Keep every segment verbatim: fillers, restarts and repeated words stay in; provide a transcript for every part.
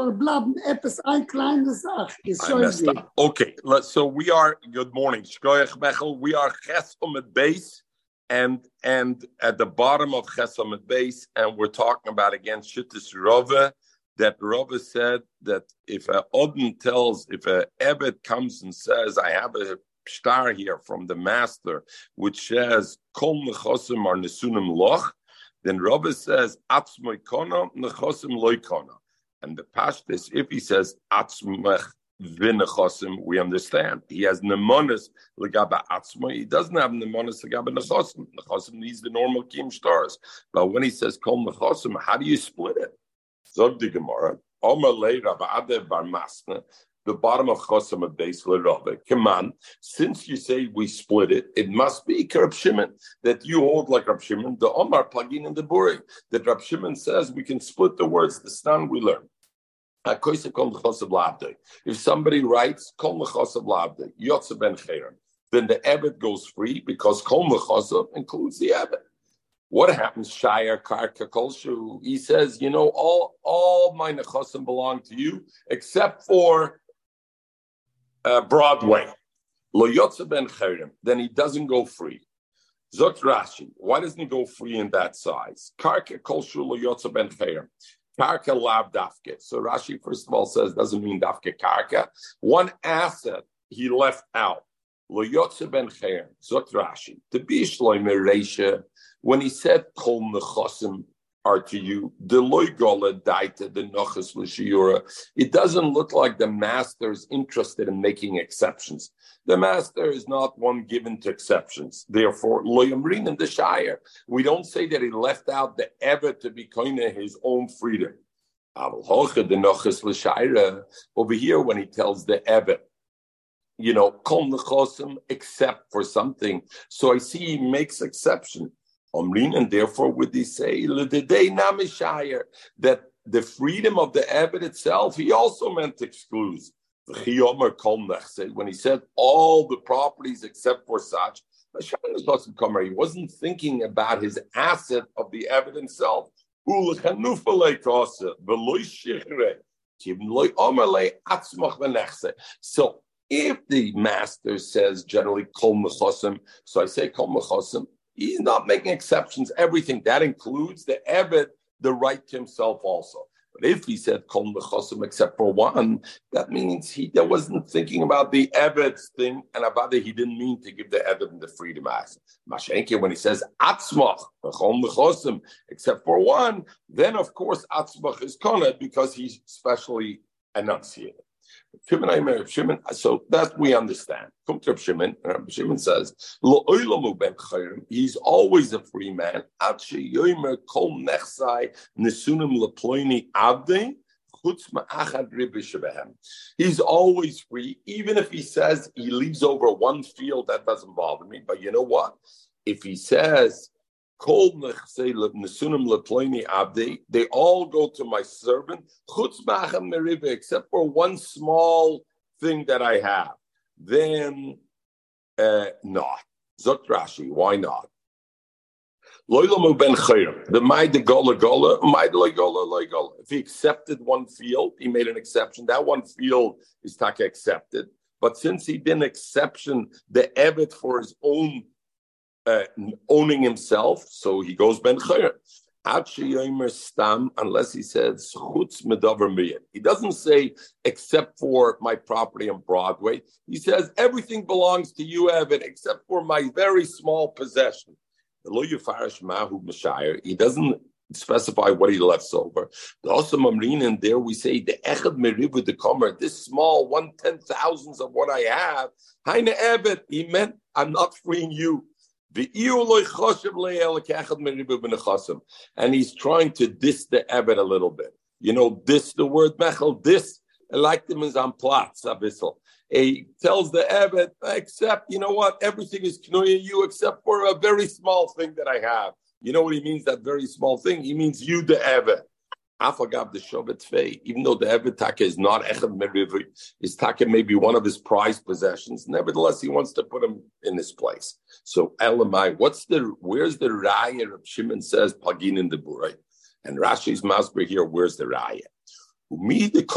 Okay, let's, so we are, good morning, Shkoyach Mechel, we are Chesamid Base, and and at the bottom of Chesamid Base, and we're talking about, again, Shittis Rove, that Rove said that if a Odin tells, if a Ebed comes and says, I have a star here from the master, which says, Kol Nechosim Ar Nesunim Loch, then Rove says, Atzmoy Kono, Nechosim Loi Kono. And the Pashtus, if he says atzmech v'nechosim, we understand. He has nemonis legaba atzma. He doesn't have nemonis legaba nechosim. Nechosim needs the normal kim stars. But when he says kol nechosim, how do you split it? Zog the Gemara, Omalei Rabbi Adev bar Masna, the bottom of chosim of base l'Rabbi. Come on, since you say we split it, it must be Rab Shimon that you hold like Rab Shimon, the Omar Plagin and the Buri, that Rab Shimon says we can split the words. The stan we learn. If somebody writes, then the abbot goes free because Kol Mechosav includes the abbot. What happens, Shire Karka Kolshu? He says, you know, all, all my Nechosim belong to you except for uh, Broadway. Lo Yotze ben Cherem. Then he doesn't go free. Zot Rashi, why doesn't he go free in that size? Karka Kolshu Lo Yotze ben Cherem. Karka lav dafke. So Rashi, first of all, says doesn't mean dafke karka. One asset he left out. Lo yotze ben cher. Zot Rashi. The bishloi mereisha. When he said kol nechosim are to you, the loy gola daita the noches l'shiura. It doesn't look like the master is interested in making exceptions. The master is not one given to exceptions. Therefore, loyamrin in the shire. We don't say that he left out the ever to be kind of his own freedom. Over here, when he tells the ever, you know, kol nechosim except for something. So I see he makes exception. Omrin, and therefore would they say that the freedom of the abbot itself he also meant to exclude. When he said all the properties except for such, he wasn't thinking about his asset of the abbot himself. So if the master says generally kol mechosim, so I say kol mechosim, he's not making exceptions. Everything that includes the abbot, the right to himself also. But if he said kol mechosim except for one, that means he that wasn't thinking about the abbot's thing and about it. He didn't mean to give the abbot the freedom. Mashenke, when he says atzmach kol mechosim except for one, then of course atzmach is koned because he's specially enunciated. So that we understand. Reb Shimon, Reb Shimon says, he's always a free man. He's always free, even if he says he leaves over one field, that doesn't bother me. But you know what? If he says, they all go to my servant, except for one small thing that I have. Then, uh, not. Zot Rashi, why not? If he accepted one field, he made an exception. That one field is not accepted. But since he didn't exception the Eved for his own Uh, owning himself, so he goes ben chayyim. Unless he says chutz medavar miyad, he doesn't say except for my property on Broadway. He says everything belongs to you, Evan, except for my very small possession. He doesn't specify what he left over. Also, mamrin, and there we say the echad meriv the comer. This small one ten thousandths of what I have, Heine Evan. He meant I'm not freeing you. And he's trying to diss the abbot a little bit. You know, diss the word mechel, diss, like the mizam platz, abyssal. He tells the abbot, except, you know what, everything is k'noya you except for a very small thing that I have. You know what he means, that very small thing? He means you, the abbot. Afagav the Shovet Fei, even though the Eved Taka is not Echad Merivri, his Taka may be one of his prized possessions. Nevertheless, he wants to put him in his place. So Elamai, what's the where's the Raya? Reb Shimon says Pagin in the Buray, and Rashi's Masber here. Where's the Raya? Since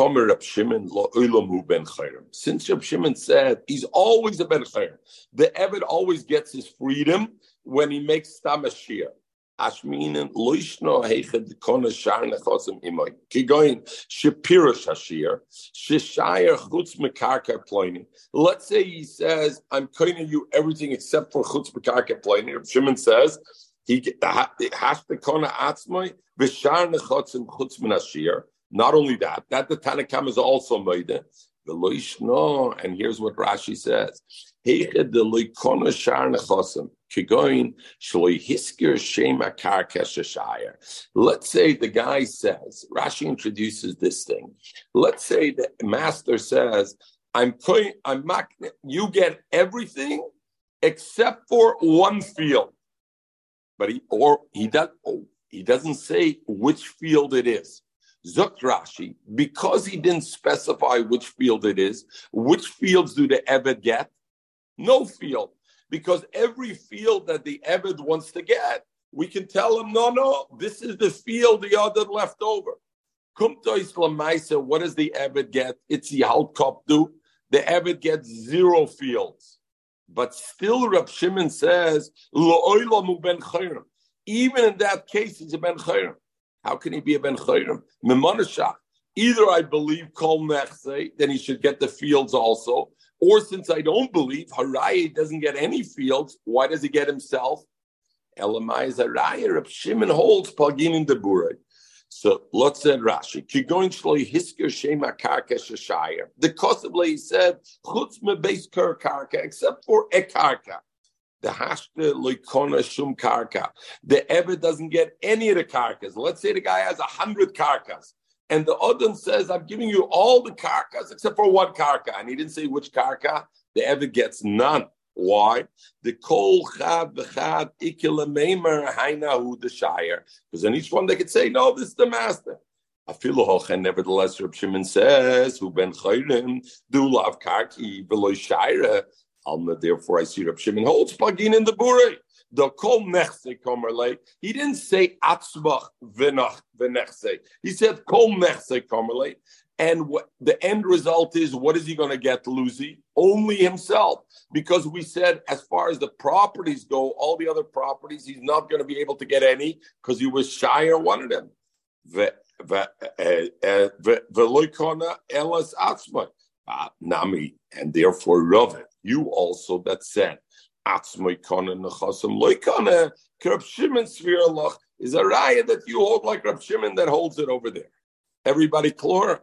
Reb Shimon said he's always a ben chayrim, the Eved always gets his freedom when he makes tamashir. Ashminen loishno heichad kona shar nechosim imoy kigoyin shepirush hashir sheshayir chutz mekarka ploini. Let's say he says, "I'm koining you everything except for chutz mekarka ploini." Reb Shimon says he has the kona atzmoy v'shar nechosim chutz min hashir. Not only that, that the Tanna Kamma is also moide. The loishno, and here's what Rashi says: heichad the loikona shar nechosim. Let's say the guy says, Rashi introduces this thing. Let's say the master says, I'm putting, I'm not, you get everything except for one field. But he, or he, does, oh, he doesn't say which field it is. Zok Rashi, because he didn't specify which field it is, which fields do the Eved get? No field. Because every field that the Eved wants to get, we can tell him, no, no, this is the field the other left over. Kumtois Lamaisa, what does the Eved get? It's the Halkopdu. The Eved gets zero fields. But still, Reb Shimon says, Lo'olamu ben Chayram. Even in that case, he's a ben Chayram. How can he be a ben Chayram? Memonashach. Either I believe Kol Nechse, then he should get the fields also. Or since I don't believe, Haraya doesn't get any fields, why does he get himself? Elamai is Haraya, Reb Shimon holds Pagin in the Buray. So, Lot said Rashi, Kigoin Shloi Hisker Shema Karka Shashayr. The Kosovle, he said, Chutz Mebeis Ker Karka, except for Ekarka. The Hashta Loikona Shum Karka. The Eved doesn't get any of the Karkas. Let's say the guy has a hundred Karkas. And the Odin says, I'm giving you all the karkas except for one karka. And he didn't say which karka. The Eved gets none. Why? The kol chad v'chad ikilamemer hainahu d'shayir. Because in each one they could say, no, this is the master. And nevertheless, Reb Shimon says, Hu ben chayrim du lav karki v'lo shayra. Therefore, I see Reb Shimon holds pagin in the burei. The kol nechse komerle. He didn't say atzmach v'nach v'nechse. He said kol nechse komerle. And what, the end result is, what is he going to get, Luzi? Only himself, because we said as far as the properties go, all the other properties he's not going to be able to get any because he was shy or one of them. V'loikona elas atzmach nami, and therefore Rav, you also that said. Reb Shimon's sphere is a raya that you hold like Reb Shimon that holds it over there. Everybody clear?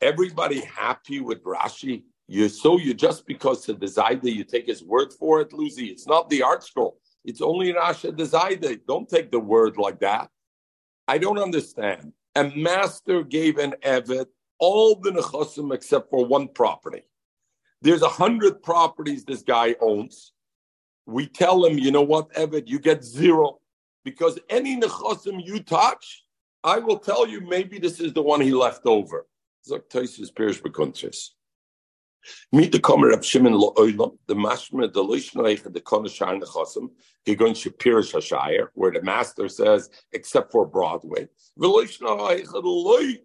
Everybody happy with Rashi? You so you just because of the Zayda you take his word for it, Luzi. It's not the art scroll. It's only Rashi the Zayda. Don't take the word like that. I don't understand. A master gave an Eved all the nechosim except for one property. There's a hundred properties this guy owns. We tell him, you know what, Eved, you get zero. Because any nechosim you touch, I will tell you maybe this is the one he left over. Zok Tosis Pirish B'Kuntres. Meet the Komer Reb Shimon Lo'olam, the Mashma, the Loishnoich, the Konashar Nechosim, Kigon Shepirish HaShayr, where the master says, except for Broadway. The Loishnoich, the Loishnoich,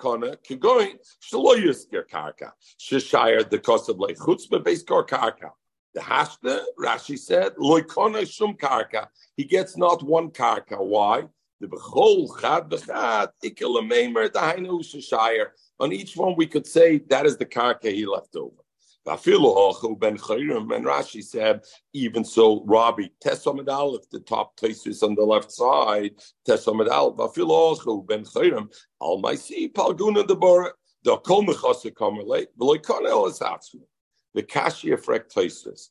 Kona Kigoin Shloyiskir Karka Sheshire the Kosovle Chutzpah based Kor Karka. The Hashta Rashi said Loikona Shum Karka. He gets not one Karka. Why? The Bechol Chad Bechad Ikelamemer the Hainu Sheshire. On each one we could say that is the Karka he left over. Vafilohu Ben Chayrim, and Rashi said even so. Rabbi Tesomid Aleph, the top places on the left side. Tesomid Aleph Vafilohu Ben Chayrim. Al Maisi Palguna Debora the Kol Mechasa Kamerle V'Loikanel is Atzmi the Kashi Efrek Taisus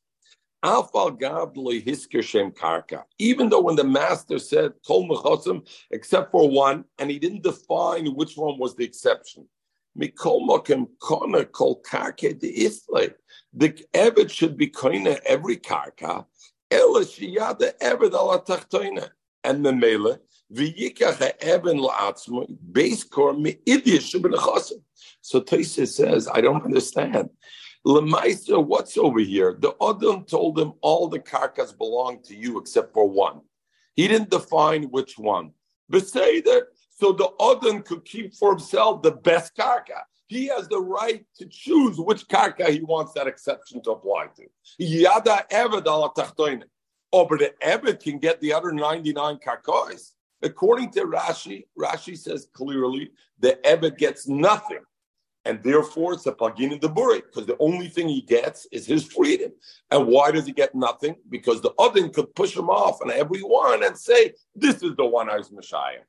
Afal Gav Lohisker Shem Karka. Even though when the master said Kol Mechasim except for one, and he didn't define which one was the exception. The Eved should be koine every karka. And the mele v'yikach Eved la'atzmo base kor me'idish u'benechasim. So Tosfos says, I don't understand. Lemaisa, what's over here? The Odom told him all the karkas belong to you except for one. He didn't define which one. Beseder. So the Odin could keep for himself the best karka. He has the right to choose which karka he wants that exception to apply to. Yada Eved ala tachtoine. Oh, but the Eved can get the other ninety-nine karkois. According to Rashi, Rashi says clearly the Eved gets nothing. And therefore, it's a pagin in the buri, because the only thing he gets is his freedom. And why does he get nothing? Because the Odin could push him off on every one and say, this is the one I was Messiah.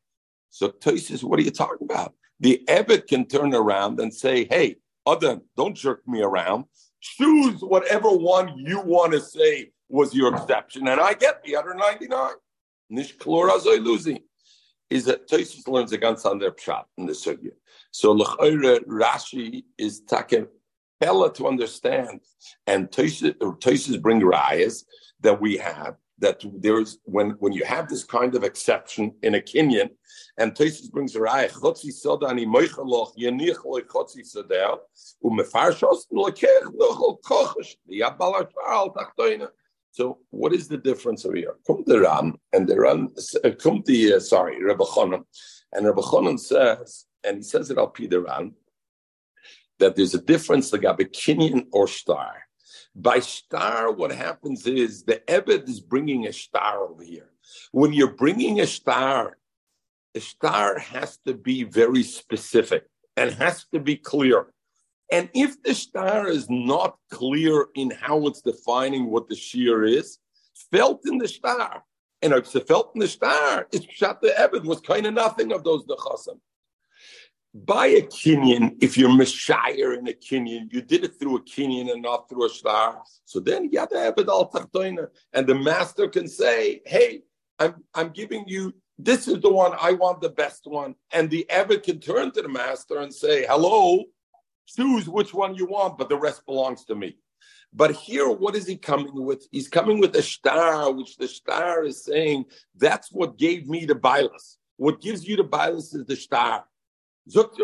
So Tosis, what are you talking about? The Eved can turn around and say, hey, Odin, don't jerk me around. Choose whatever one you want to say was your exception, and I get the other ninety-nine. Nishklor Azoi Luzi. Is that Tosis learns against under Pshat in the Sugya. So L'chayre Rashi is takepela to understand, and Tosis bring rayas that we have, that there's when when you have this kind of exception in a kinyan, and Tosis brings a raya chotzi soda ani moichaloch yenich loy chotzi soda umefarshos lokech nochol kochesh yabalach al tachtoina. So what is the difference over here? Come the Ram and the Ram, come the uh, sorry Rebbe Chonon, and Rebbe Chonon says, and he says it al pi the Ram, that there's a difference like a kinyan or star. By star, what happens is the Eved is bringing a star over here. When you're bringing a star, a star has to be very specific and has to be clear. And if the star is not clear in how it's defining what the shear is, felt in the star. And if it's felt in the star, it's shot the Eved was kind of nothing of those nechasim. By a kinyan, if you're Messiah in a kinyan, you did it through a kinyan and not through a star. So then you have to have it al tachtoina, and the master can say, hey, I'm I'm giving you, this is the one, I want the best one. And the Eved can turn to the master and say, hello, choose which one you want, but the rest belongs to me. But here, what is he coming with? He's coming with a star, which the star is saying, that's what gave me the bilas. What gives you the bilas is the star. If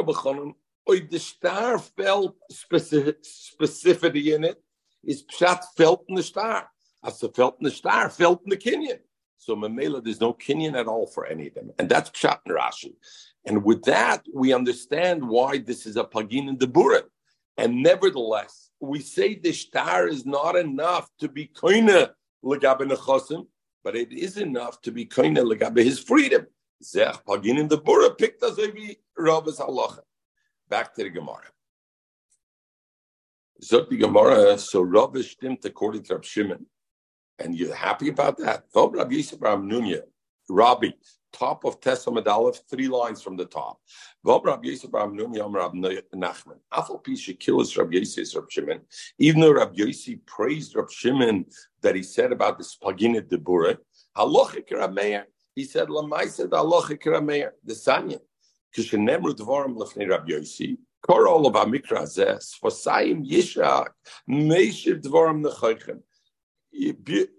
the star felt specific, specificity in it, is pshat felt in the star. As the felt in the star, felt in the kinyan. So Mamela, there's no kinyan at all for any of them. And that's pshat and Rashi. And with that, we understand why this is a pagin in the Buret. And nevertheless, we say the star is not enough to be koine legabe nechosim, but it is enough to be koine legabe his freedom. Zech pagin in the Buret picked us every Rabbis halacha. Back to the Gemara. Zot the Gemara, so Rabbis stimmt according to Rav Shimon. And you're happy about that? V'ob Rabbi Yisrael Rav Nunya, Rabbi, top of Tessa Medalev, three lines from the top. V'ob Rabbi Yisrael Rav Nunya, Rav Nachman. Afal pi shekilas Rabbi Yisrael Rav Shimon. Even though Rabbi Yisrael praised Rav Shimon that he said about this paginet debura, halachic Rameir. He said lamaisa da halachic Rameir. The Sanya. Kishenemru dvarim lefnei Rabbi Yosi, kor olav hamikra zes, fosayim yishak, meishiv dvarim nechoichem. You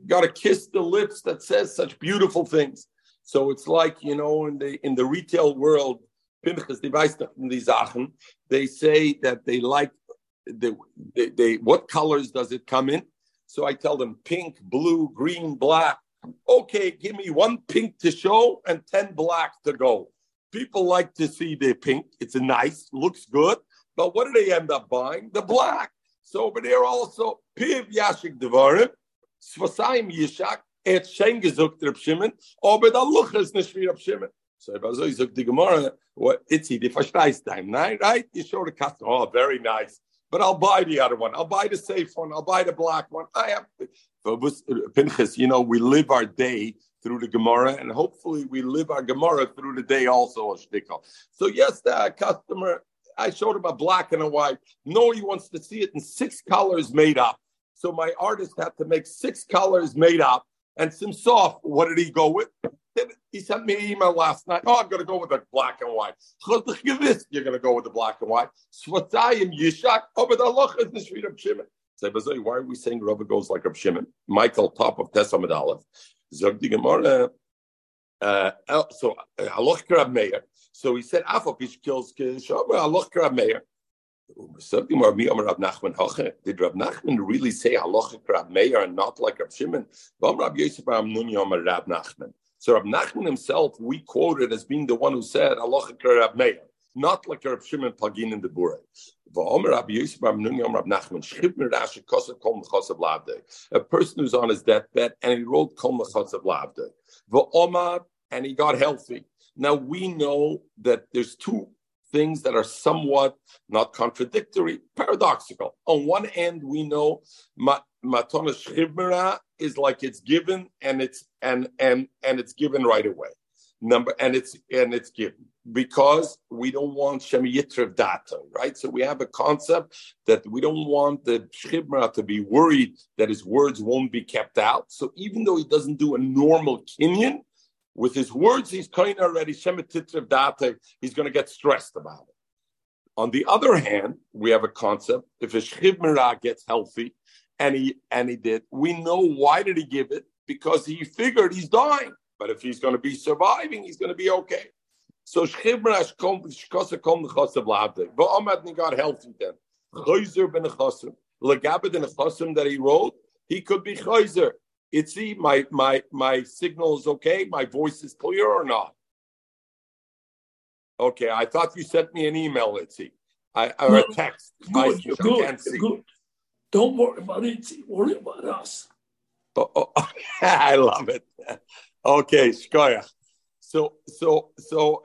got to kiss the lips that says such beautiful things. So it's like, you know, in the in the retail world, they say that they like, they, they, they what colors does it come in? So I tell them pink, blue, green, black. Okay, give me one pink to show and ten black to go. People like to see the pink. It's nice, looks good. But what do they end up buying? The black. So over there also, Piv Yashik Devarim, Svasaim Yishak, Et Shengizuk Reb Shimon, Obed Aluchas Nishmi Reb Shimon. So if I say the Gemara, what it's he versteist time, right? You show the customer, oh, very nice. But I'll buy the other one. I'll buy the safe one. I'll buy the black one. I have Pinchas, you know, we live our day through the Gemara, and hopefully we live our Gemara through the day also. So yes, the customer, I showed him a black and a white. No, he wants to see it in six colors made up. So my artist had to make six colors made up and some soft. What did he go with? He sent me an email last night. Oh, I'm going to go with the black and white. You're going to go with the black and white. So why are we saying Rava goes like Rav Shimon? Michael, top of Tessa Medalev. Zogdi Gemara. Uh, so Haloch Rav Meir. So he said Afal pi shekilas Haloch Rav Meir. Did Rav Nachman really say Haloch Rav Meir and not like Rav Shimon? Rav Yosef Rav Nunya Rav Nachman. So Rab Nachman himself, we quoted as being the one who said, Halacha Rab Meir, not like Rab Shimon Palgin in the Borei. A person who's on his deathbed and he wrote Kol Mechotzav Lavdei. V'omar, and he got healthy. Now we know that there's two things that are somewhat not contradictory, paradoxical. On one end, we know Matana Shchivmera is like it's given and it's and and and it's given right away. Number and it's and it's given because we don't want Shem Yitrev Data, right? So we have a concept that we don't want the Shchivmera to be worried that his words won't be kept out. So even though he doesn't do a normal kinyan, with his words, he's kind already, he's going to get stressed about it. On the other hand, we have a concept, if a Shchiv Mirah gets healthy, and he and he did, we know why did he give it, because he figured he's dying. But if he's going to be surviving, he's going to be okay. So Shchiv Mirah, he got healthy then. Chayzer ben Chassim, Legabed and Chassim that he wrote, he could be Chayzer. Itzi, my my my signal is okay. My voice is clear or not? Okay, I thought you sent me an email, Itzi, I, or no, a text. Good, I, good, I can't see. Good. Don't worry about Itzi. Worry about us. Oh, oh, I love it. Okay, shkoyach. So so so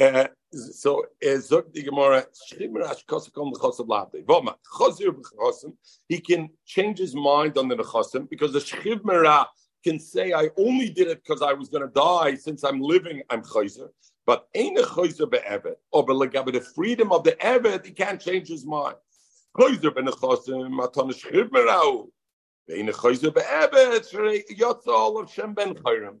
uh, so zok the Gemara. Shchimerash kosakom lechosav labdei. Voma chazir b'chosim. He can change his mind on the nechosim because the Shchiv Mirah can say, "I only did it because I was going to die. Since I'm living, I'm chazer." But ain't a chazer be'eved or be'legabed the freedom of the eved. He can't change his mind. Chazer be'nechosim matan Shchiv Mirah. Ain't a chazer be'eved yotzal of Shem ben Chayrim.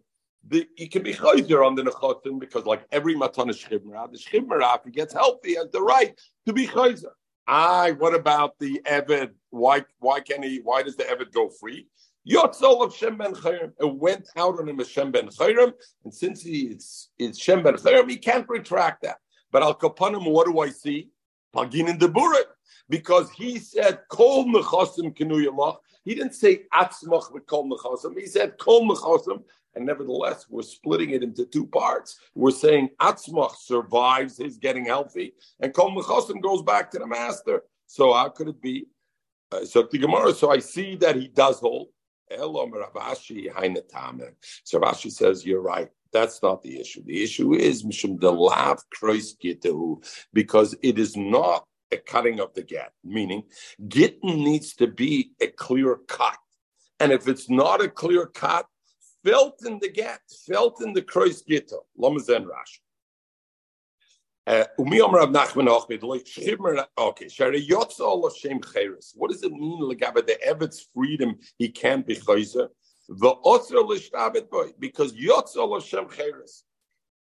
The, he can be chayzer on the nechotim because, like every matana shchiv merah, the shchiv merah, if he gets healthy, has the right to be chayzer. Aye, what about the eved? Why? Why can he? Why does the eved go free? Yotzol of Shem ben Chayrim. It went out on him as Shem ben Chayrim, and since he is, is Shem ben Chayrim, he can't retract that. But al kapanim, what do I see? Pagin in the Borei, because he said kol nechotim kenu yamach. He didn't say atzmach with kol nechotim. He said kol nechotim. And nevertheless, we're splitting it into two parts. We're saying Atzmach survives his getting healthy, and Kol Mechosim goes back to the master. So how could it be? Uh, so the Gemara. So I see that he does hold. Elom Ravashi Hainatame. So Ravashi says you're right. That's not the issue. The issue is Mishum Delav Kreis Gitehu, because it is not a cutting of the get. Meaning, Gitten needs to be a clear cut, and if it's not a clear cut. Felt in the get, felt in the kreis gitto. Lamazen Rashi. Umiyom Rav Nachman Ochmed Loi Shchivmer. Okay, Shari Yotzol of Shem Cheres. What does it mean, Legabed the Evet's freedom? He can't be Chayzer. The Osra Lishtabed Boy, because Yotzol of Shem Cheres.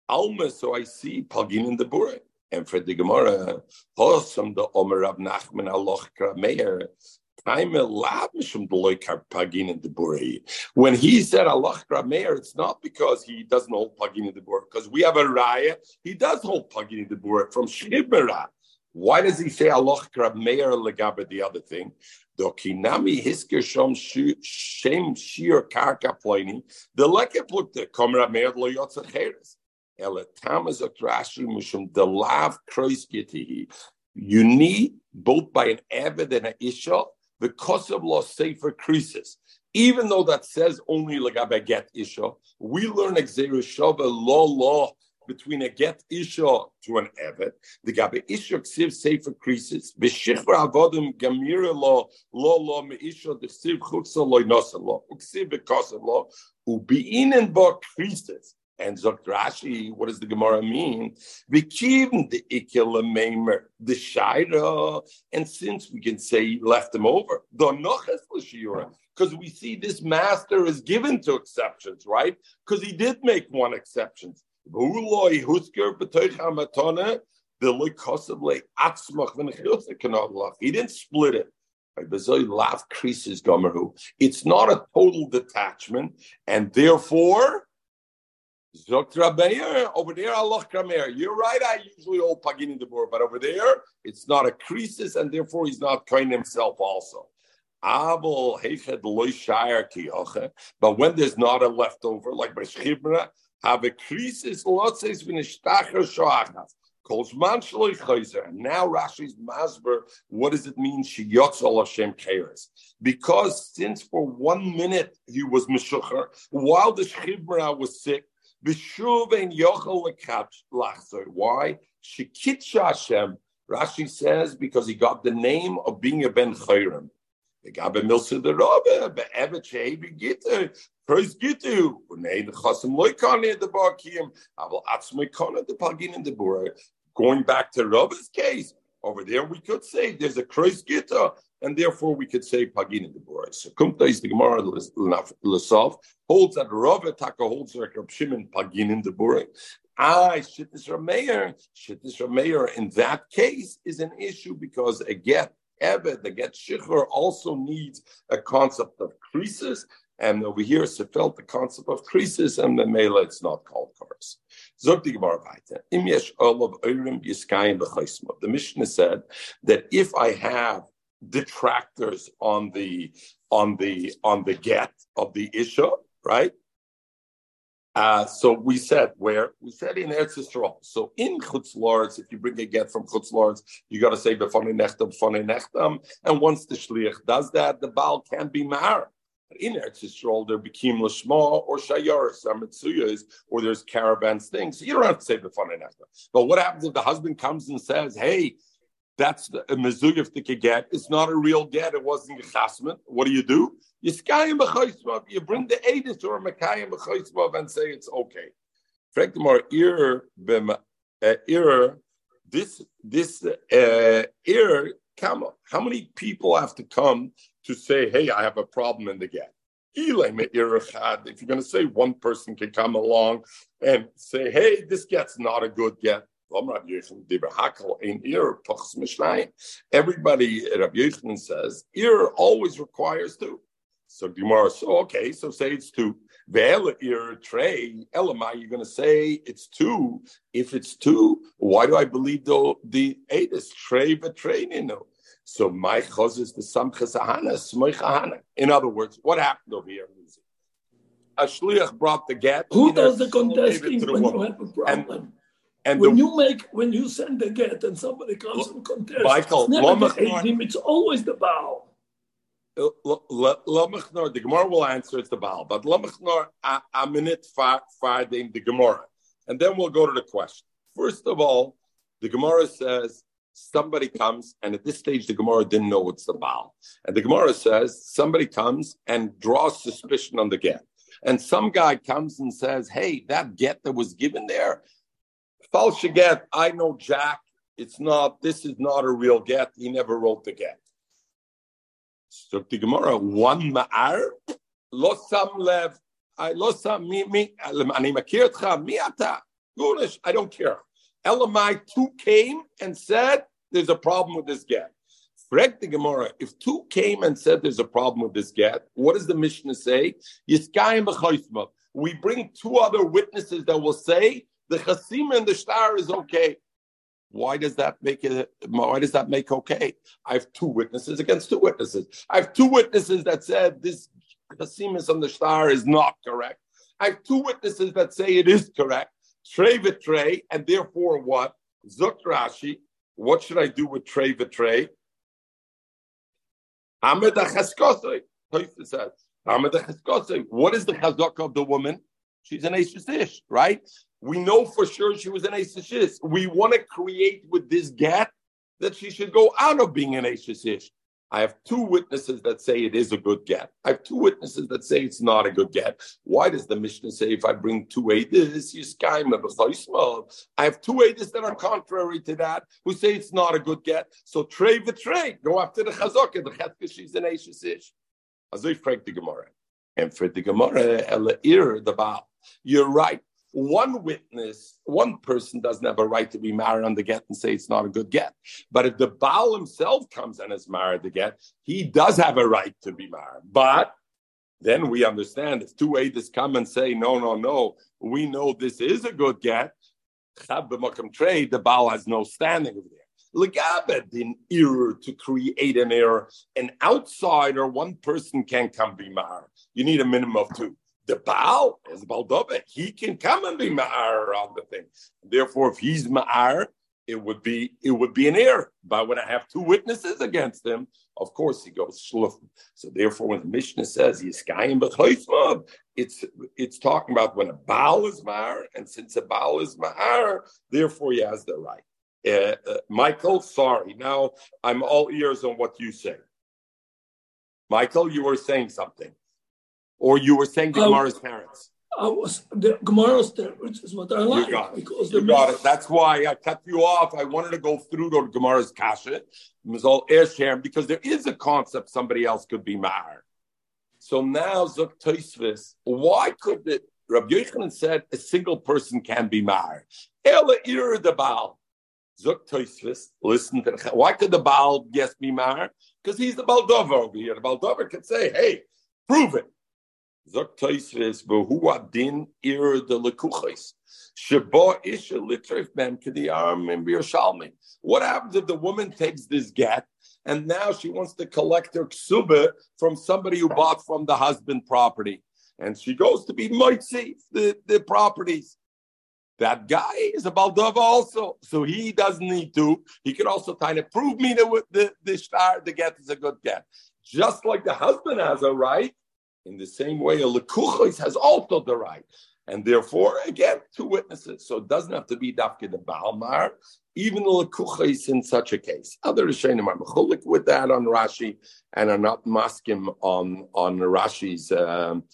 Alma, so I see Palgin in the Borei. And for the Gemara, Hosam the Omer Rav Nachman Aloch Krameir. When he said Allah Krameir, it's not because he doesn't hold Pagini de Borei, because we have a raya, he does hold Pagini de Borei from Shibera. Why does he say Allah Krameir Legabed the other thing? Dokinami Hisker Shom Shem Shir Karka Pliny, the Lekapukta, Komra Meir Loyotzacheres, Ela Tamas Atrashi Mushum, the Lav Kreis Gitihi. You need both by an Eved and an Isha. The Kosev law sefer creases, even though that says only legabe get isha, we learn exeru shava law law between a get isha to an eved. The gabe isha ksiv sefer creases v'shichra avodim gamira law law law meisha the ksiv chutzal loynosel law uksiv v'kosev law ubiinen ba creases. And Zok Rashi, what does the Gemara mean? V'kivn the ikil meimer the shaira, and since we can say he left him over, the noches l'shiura, because we see this master is given to exceptions, right? Because he did make one exception. V'uloi husker b'toich hamatona the lekosavle atzmach v'nechilsa kanad lach. He didn't split it. It's not a total detachment, and therefore. Zotra Beyer, over there, Allah Kramer. You're right, I usually hold Pagin in the board, but over there, it's not a creases, and therefore he's not kind himself also. But when there's not a leftover, like by Shchibra, have a creases lot says v'nishtacher shoachnas. Calls man shloi chayzer. And now Rashi's masber. What does it mean? Shiyotzal Hashem kairis. Because since for one minute he was meshucher, while the Shchibra was sick, v'shuv ein yochel lachzer. Why? Shekitcha Hashem. Rashi says because he got the name of being a ben chayrim. The Gabe Milsa the Rabbe, the Evache, the Gitter, Praise Gitu, Unay the Chasam Loikani the Barkim, Abel Atzmikana the Pagin and the Bura. Going back to Rabbe's case, over there we could say there's a Praise Gitter, and therefore we could say Pagin and the Bura. So Kumta is the Gemara Lasav, holds that Rabbe Taka holds like Rab Shimon Pagin and the Bura. I Shittis Rameir, Shittis Rameir in that case is an issue because a get. Eved, the get shichur also needs a concept of creases, and over here Sefelt the concept of creases, and the mela it's not called cars. The Mishnah said that if I have detractors on the on the on the get of the isha, right? Uh, so we said where we said in Eretz Yisrael. So in Chutz La'aretz, if you bring a get from Chutz La'aretz, you got to say b'fanei nechtam, b'fanei nechtam. And once the shliach does that, the baal can be ma'ar. In Eretz Yisrael, there became l'shma or shayaris or mitzuyas, or there's caravans things. So you don't have to say b'fanei nechtam. But what happens if the husband comes and says, "Hey, that's a mezuyah the get. It's not a real get. It wasn't a chasman." What do you do? You bring the edus or makayim b'choismav and say it's okay. Frekdemar ir This this ir kama. How many people have to come to say, "Hey, I have a problem in the get"? If you're going to say one person can come along and say, "Hey, this get's not a good get." Everybody, Rabbi Yochanan says, ear always requires two. So Gemara, so okay, so say it's two. Ve'ela ear trei elamai. You're going to say it's two. If it's two, why do I believe though the eight is trei v'treininu? So my chos is the samchas ahana, smoich ahana. In other words, what happened over here? A shliach brought the get. Who does the contesting when you have a problem? And when the, you make, when you send a get and somebody comes and contests, Michael, it's always the Baal. Lamachnor, the Gemara will answer it's the Baal, but Lamachnor, a minute fired in the Gemara. And then we'll go to the question. First of all, the Gemara says somebody comes, and at this stage, the Gemara didn't know it's the Baal. And the Gemara says somebody comes and draws suspicion on the get. And some guy comes and says, "Hey, that get that was given there, false get, I know Jack, it's not, this is not a real get, he never wrote the get." So the Gemara, one ma'ar, lo sam lev, I lo sam mi, mi, ani makir etcha, mi ata, gunish, I don't care. Elamai, two came and said, there's a problem with this get. Frek the Gemara, if two came and said there's a problem with this get, what does the Mishnah say? Yiskayim b'choismav, we bring two other witnesses that will say, the chasima and the shtar is okay. Why does that make it? Why does that make okay? I have two witnesses against two witnesses. I have two witnesses that said this chasima on the shtar is not correct. I have two witnesses that say it is correct. Trei v'trei, and therefore what? Zok Rashi, what should I do with trei v'trei? Amad hachaskosoi. Tosfos says amad hachaskosoi. What is the chazaka of the woman? She's an Ashes Ish, right? We know for sure she was an Ashes Ish. We want to create with this get that she should go out of being an Ashes Ish. I have two witnesses that say it is a good get. I have two witnesses that say it's not a good get. Why does the Mishnah say if I bring two Eidas, I have two Eidas that are contrary to that, who say it's not a good get. So trei v'trei, go after the Chazaka, the Chazaka, she's an Ashes Ish. Azoi Frank the Gemara. And for the Gemara, Ela'ir, the Baal. You're right. One witness, one person doesn't have a right to be married on the get and say it's not a good get. But if the Baal himself comes and is married the get, he does have a right to be married. But then we understand if two Eidas come and say, no, no, no, we know this is a good get, the Baal has no standing over there. legabed in error to create an error. An outsider, one person can't come be ma'ar. You need a minimum of two. The Baal is Baldove. He can come and be ma'ar on the thing. Therefore, if he's ma'ar, it would be it would be an error. But when I have two witnesses against him, of course he goes shluf. So therefore, when the Mishnah says Yiskayim b'choismav, it's it's talking about when a Baal is ma'ar, and since a Baal is ma'ar, therefore he has the right. Uh, uh, Michael, sorry. Now I'm all ears on what you say. Michael, you were saying something, or you were saying the um, Gemara's parents. I was the Gemara's parents is what I like. You got it. You got it. That's why I cut you off. I wanted to go through the Gemara's kasha, because there is a concept somebody else could be ma'ar. So now Zok Tosfos, why could it? Rabbi Yochanan said a single person can be ma'ar. Ela ir the Baal. Zok Tosfos, listen to the, why could the Baal yes be ma'ar? Because he's the Baldover over here. The Baldover can say, "Hey, prove it." Zok Tosfos v'hu din ir de lekuchos sheba isha litrif ben k'di'arm in Yerushalmi. What happens if the woman takes this get and now she wants to collect her ksuba from somebody who bought from the husband property, and she goes to be moitzi the the properties? That guy is a Baldova also, so he doesn't need to. He can also kind of prove me that the the star the get is a good get, just like the husband has a right. In the same way, a lekuchos has also the right, and therefore again two witnesses. So it doesn't have to be dafke the Baal ma'ar, even the lekuchos in such a case. Other rishonim are mechulik with that on Rashi, and are not maskim on on Rashi's. Um,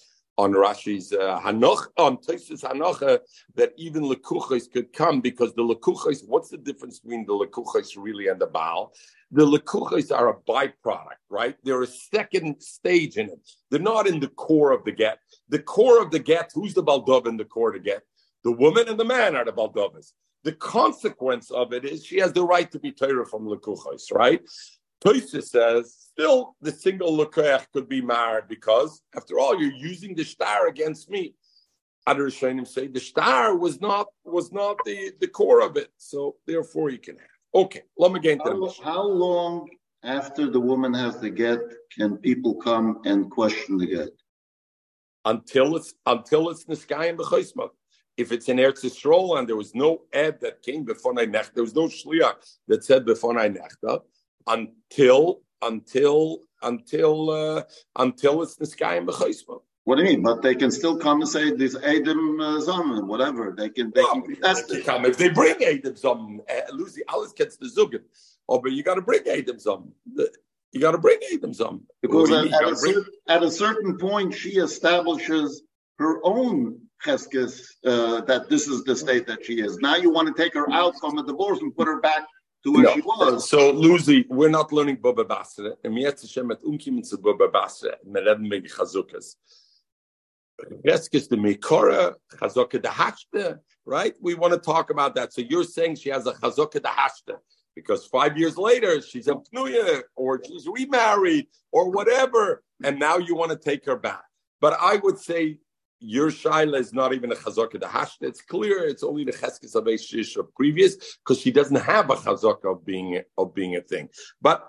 On Rashi's uh, Hanoch, on Tosfos Hanocha, that even lekuchos could come, because the lekuchos, what's the difference between the lekuchos really and the Baal? The lekuchos are a byproduct, right? They're a second stage in it. They're not in the core of the get. The core of the get, who's the Baldova in the core of the get? The woman and the man are the Baldovas. The consequence of it is she has the right to be Torah from lekuchos, right? Tosfos says, still, the single lekech could be marred, because, after all, you're using the star against me. Other Rishonim say the star was not was not the, the core of it, so therefore you can have. Okay, let me get into the Mishnah. How long after the woman has the get can people come and question the get? Until it's until it's niskayim b'choismav. If it's in Eretz Yisrael and there was no ed that came before nechta, there was no shliach that said before nechta, until. Until until uh, until it's niskayim b'choismav. What do you mean? But they can still come and say this Adam uh, Zaman, whatever. They can they well, can test it. Come if they bring Adam Zaman. Uh, Lucy Alice gets the zugin. Oh, but you got to bring Adam Zaman. You got to bring Adam Zaman. Because at, at, a bring... Cer- at a certain point, she establishes her own cheskes uh, that this is the state that she is. Now you want to take her out from a divorce and put her back. To where no. she was. So, Lucy, we're not learning Baba Basra. And we have to share with Umkim to Baba Basra. And we're learning with Chazukas. Cheskes the Mekora, Chazuka the Hashta, right? We want to talk about that. So, you're saying she has a Chazuka the Hashta because five years later she's a Pnuya or she's remarried or whatever. And now you want to take her back. But I would say your shaila is not even a chazaka the hashta. It's clear. It's only the cheskes of eshish of previous, because she doesn't have a chazaka of being of being a thing. But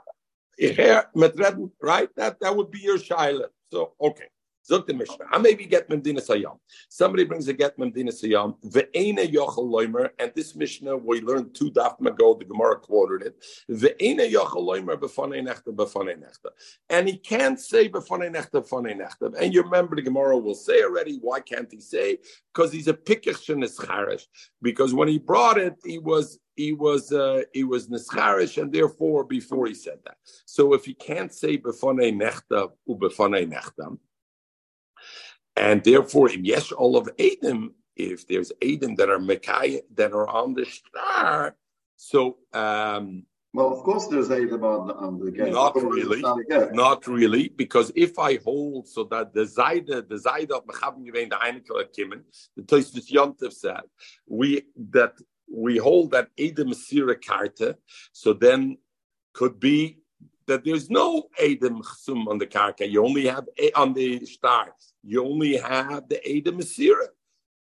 here, right? That that would be your shaila. So okay, zok the mishnah. I maybe get memdina sayam. Somebody brings a get memdina sayam. Ve'ena yochel loimer. And this mishnah we learned two dafim ago. The Gemara quoted it. Ve'ena yochel loimer b'fanei nechta b'fanei nechta. And he can't say b'fanei nechta b'fanei nechta. And you remember the Gemara will say already. Why can't he say? Because he's a pikach shenescharish. Because when he brought it, he was he was uh, he was nescharish, and therefore before he said that. So if he can't say b'fanei nechta u b'fanei nechta. And therefore, in Yesh all of Adam, if there's Adam that are Mekai, that are on the star, so um, well, of course, there's Adam on the, on the game. Not really, not really, because if I hold so that the Zayda, the Zayda of Mechavim Yevein the Einikel Kimin, the Tosfos Yontif said we that we hold that Adam Sira Karta, so then could be that there's no Adam Chsum on the Karka. You only have on the star. You only have the Adam Mesira.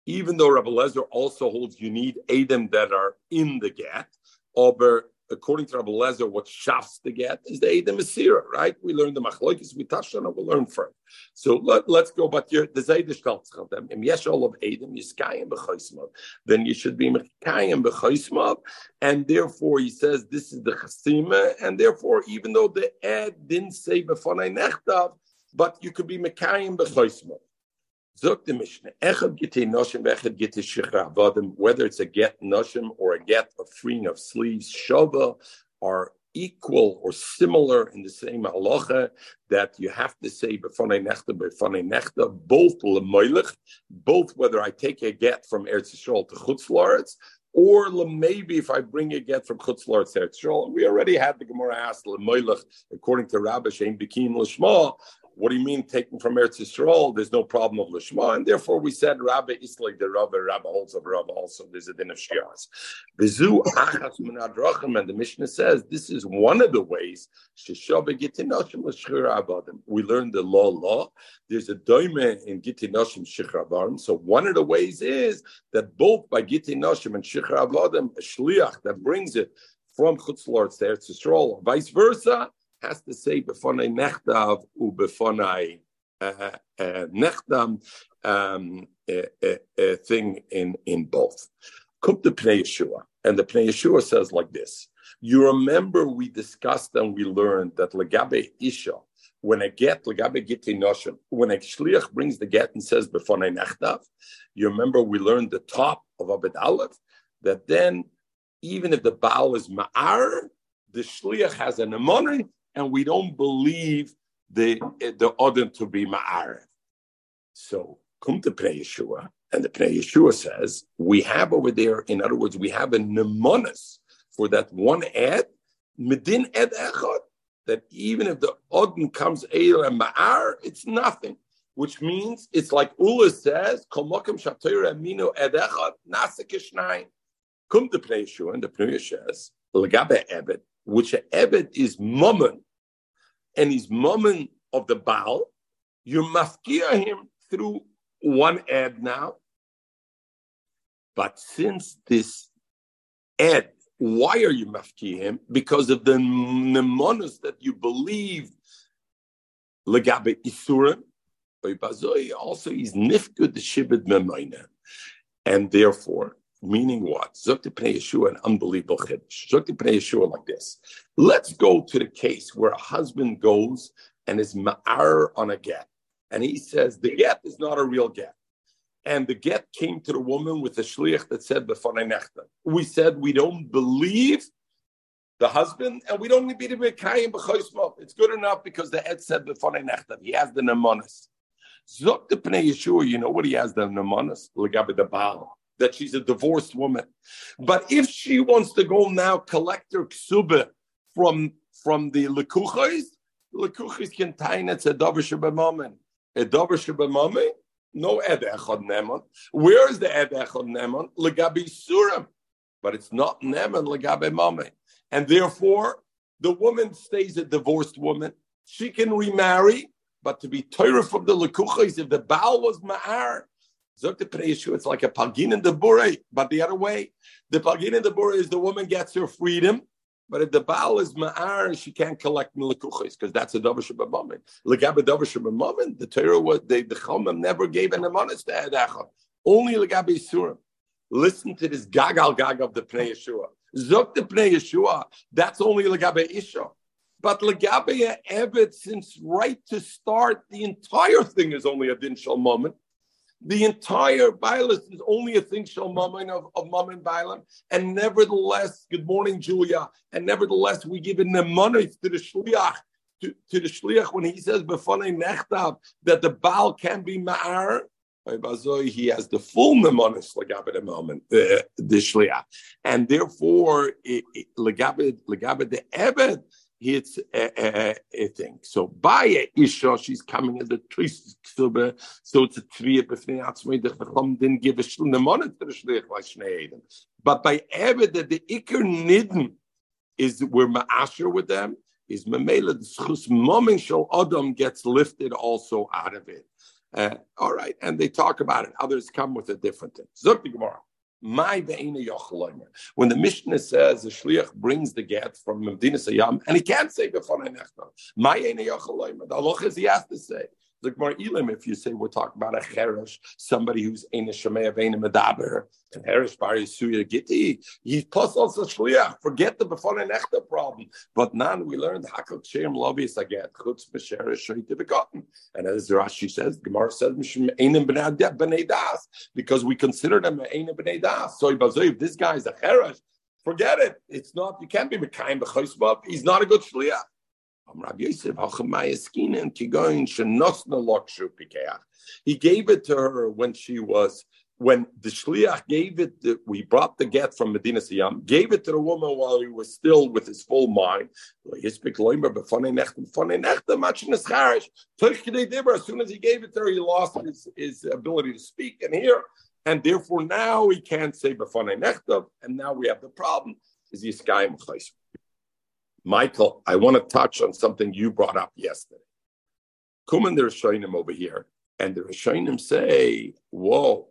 Even though Rabbi Elazar also holds you need Adam that are in the get, over according to Rabbi Lezer, what shafts to get is the Eidah Mesira, right? We learned the Machlokes, we touched on it, we'll learn from it. So let, let's go, but you're, the Zaydish tells them, Im yesh olav Eidim, yiskayim b'choismav. Then you should be mekayim b'choismav, and therefore he says, this is the chasima, and therefore, even though the Ed didn't say b'fonai nechtav, but you could be mekayim b'choismav. Zok the Mishnah, echad gitei noshim, echad gitei shichra avadim, whether it's a get noshim or a get of freeing of sleeves, shava are equal or similar in the same halacha that you have to say b'fanei nechta, b'fanei nechta, both l'moilech, both whether I take a get from Eretz Yisrael to Chutz La'aretz, or maybe if I bring a get from Chutz La'aretz to Eretz Yisrael. We already had the Gemara asked l'moilech according to Rabbi Shein Bikin L'Shma. What do you mean taken from Eretz Yisrael? There's no problem of Lishma. And therefore we said, Rabbi Islay the Rabbi, Rabbi holds of Rabbi also. There's a din of Shias. V'zu achas minad racham. And the Mishnah says, this is one of the ways. Sheshavah gitin noshim l'shchira avadim. We learned the law law. There's a doime in gitin noshim shchira avadim. So one of the ways is that both by gitin noshim and shchira avadim, a shliach that brings it from Chutz La'aretz to Eretz Yisrael, or vice versa, has to say b'fonei nechtav u b'fonei nechtam thing in in both. Kup the Pnei Yeshua, and the Pnei Yeshua says like this. You remember we discussed and we learned that legabe isha, when a get legabe gitei noshim, when a shliach brings the get and says b'fonei nechtav, you remember we learned the top of Abed Aleph, that then even if the Baal is ma'ar, the shliach has an amoni, and we don't believe the the other to be ma'arev. So come to Pnei Yeshua, and the Pnei Yeshua says we have over there. In other words, we have a nemonis for that one ed medin ed echad. That even if the odin comes eil and ma'ar, it's nothing. Which means it's like Ula says, "Kol mokem shatayra aminu ed echad nasek shnayim." Come to Pnei Yeshua, and the Pnei Yeshua says l'gabe ebed, which Ebed is Mammon, and he's Mammon of the Baal, you mafkia him through one Ed now. But since this Ed, why are you mafkia him? Because of the mnemonis that you believe legabe isurim, also is nifkud the shibud memoina. And therefore, meaning what? Zokti Pnei Yeshua, an unbelievable chiddush. Zokti Pnei Yeshua like this. Let's go to the case where a husband goes and is ma'ar on a get. And he says, the get is not a real get. And the get came to the woman with a shliach that said, b'fonei nechta. We said, we don't believe the husband, and we don't need to be mekayim b'choismov. It's good enough because the ed said, b'fonei nechta. He has the nemonis. Zokti Pnei Yeshua, you know what he has the nemonis? L'gabe the Baal, that she's a divorced woman. But if she wants to go now collect her ksubah from, from the lekuchos, lekuchos can tie it's a davar shebemamen. A davar shebemamen? No ed echad neman. Where is the ed echad neman? Legabe surim. But it's not neman legabe mamen. And therefore, the woman stays a divorced woman. She can remarry, but to be Torah from the lekuchos, if the Baal was ma'ar, it's like a pagin in the bore, but the other way. The pagin in the bore is the woman gets her freedom, but if the Baal is ma'ar, she can't collect melekuchos, because that's a davar shebemamen. Legabe davar shebemamen, the Torah was, they, the Chomim never gave an amanis to Edachon. Only legabe isurim. Listen to this gagal gag of the Pnei Yeshua. Zok the Pnei Yeshua, that's only legabe isha. But legabe evet, since right to start, the entire thing is only a din shel mammon. The entire Bailam is only a thing shall mammon of, of mammon Bailam. And nevertheless, good morning, Julia. And nevertheless, we give a nemonis to the shliach, to, to the shliach when he says b'fonei nechtav that the Baal can be ma'ar. He has the full nemonis legabe the moment the shliach, and therefore legabe legabe the eved. It's a, a, a thing. So by Isha, she's coming as a tris ksuba. So it's a tria b'fnei atzmei. The Chacham didn't give a shul nemonet to the shliach like Shnei Edom. But by Eved, that the Iker Nidden is where ma'asher with them is memela. The schus momen shel Adam gets lifted also out of it. Uh, all right, and they talk about it. Others come with a different thing. Zok the Gemara. When the Mishnah says the shliach brings the get from Medina Sayyam and he can't say before Nechna, my Eina Yochaloymer, the halacha is he has to say. The Gemara Elam, if you say we're talking about a cheresh, somebody who's Eina Shemea Eina Medaber, and cheresh Bari Suya Gitti, he plus also shliach. Forget the before Nechna problem. But none we learned Hakol Shem Lovis again Chutz B'Sheresh Shreita Begotten, and as Rashi says, Gemara says Einim Bnei Das because we consider them Einim Bnei Das. So if this guy is a cheresh, forget it. It's not. You can't be Mekayim B'Chosbav. He's not a good shliach. He gave it to her when she was, when the shliach gave it, the, we brought the get from Medina Siyam, gave it to the woman while he was still with his full mind. As soon as he gave it to her, he lost his, his ability to speak and hear, and therefore now he can't say b'fonei nechta, and now we have the problem. Is Yiskayim Chayim. Michael, I want to touch on something you brought up yesterday. Kuman, the Rishonim over here, and the Rishonim say, whoa,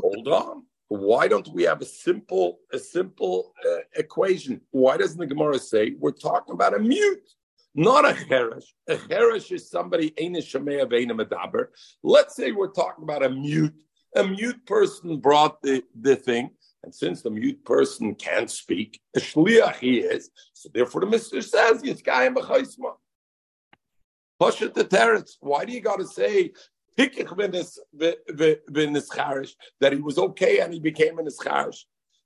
hold on. Why don't we have a simple a simple uh, equation? Why doesn't the Gemara say we're talking about a mute, not a cheresh? A cheresh is somebody, Eina Shemea Veina Medaber. Let's say we're talking about a mute. A mute person brought the, the thing. And since the mute person can't speak, a shliach he is. So therefore the mister says, Yitzchayim b'chaisma. Push it to teretz. Why do you got to say, that he was okay and he became an ischarish?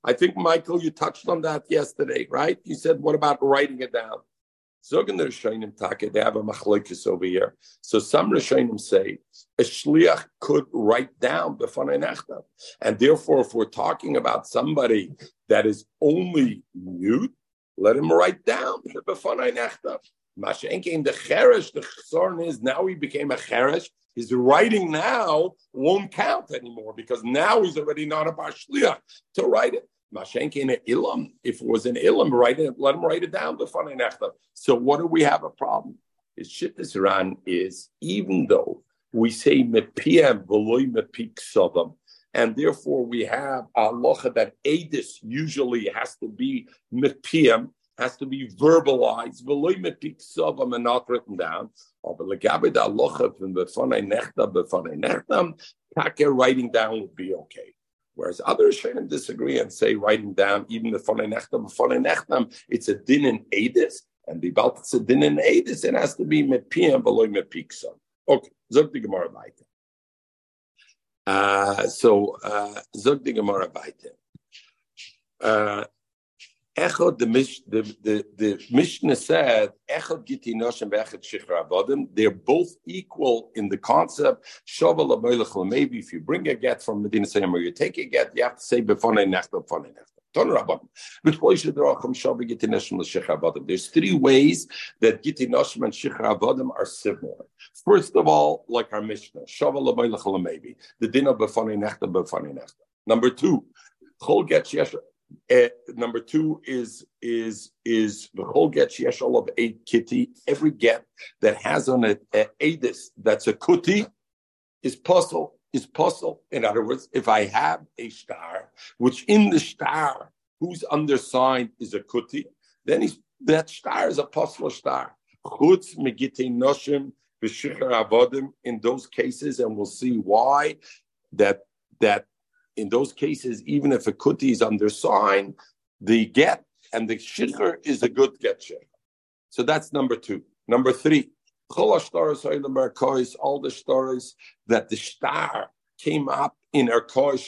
I think, Michael, you touched on that yesterday, right? You said, what about writing it down? Zogen the Rishonim Taka, they have a machlokes over here. So some Rishonim say a shliach could write down b'fonei nechta, and therefore, if we're talking about somebody that is only mute, let him write down b'fonei nechta. Mashenkein the cheresh, the chesron is now he became a cheresh. His writing now won't count anymore because now he's already not a bar shliach to write it. Mashenkin an ilam. If it was an ilam, write it. Let him write it down. So what do we have a problem? His shittas ran is even though we say mepia v'loy mepik sodom, and therefore we have a halacha that edus usually has to be mepia, has to be verbalized v'loy mepik sodom and not written down. But legabed halacha from b'fanei nechta b'fanei nechtam, taka writing down would be okay. Whereas others disagree and say writing down even the Fonei Nechtam, Fonei Nechtam, it's a din in Edis, and the Baltic is a din in Edis, it has to be Mepiyam, Veloy Mepikson. Okay, Zog the Gemara Baita. So, Zog the Gemara Baita. Echod, the Mishnah said, Echod Giti Noshim, Echod Shichra Avodim, they're both equal in the concept. Shovel Amoylech, maybe if you bring a get from Medina Sayyam or you take a get, you have to say, B'fonei Nechta, B'fonei Nechta. Ton Rabbanim. B'chol Yishadrochim, Shovel Giti Noshim, Shichra Avodim. There's three ways that Giti Noshim and Shichra Avodim are similar. First of all, like our Mishnah, Shovel Amoylech, maybe, the din of B'fonei Nechta, B'fonei Nechta. Number two, Chol Get Yeshra. Uh, number two is is is the whole get sheesh all of eight kitty. Every get that has on it a edus that's a kuti is puzzle is puzzle. In other words, if I have a star, which in the star who's undersigned is a kuti, then he's, that star is a puzzle star. Chutz megitei noshim v'shichar avodim. In those cases, and we'll see why that that. In those cases, even if a kuti is undersigned, the get and the shikher is a good get shikher. So that's number two. Number three, all the stories that the star came up in erkoy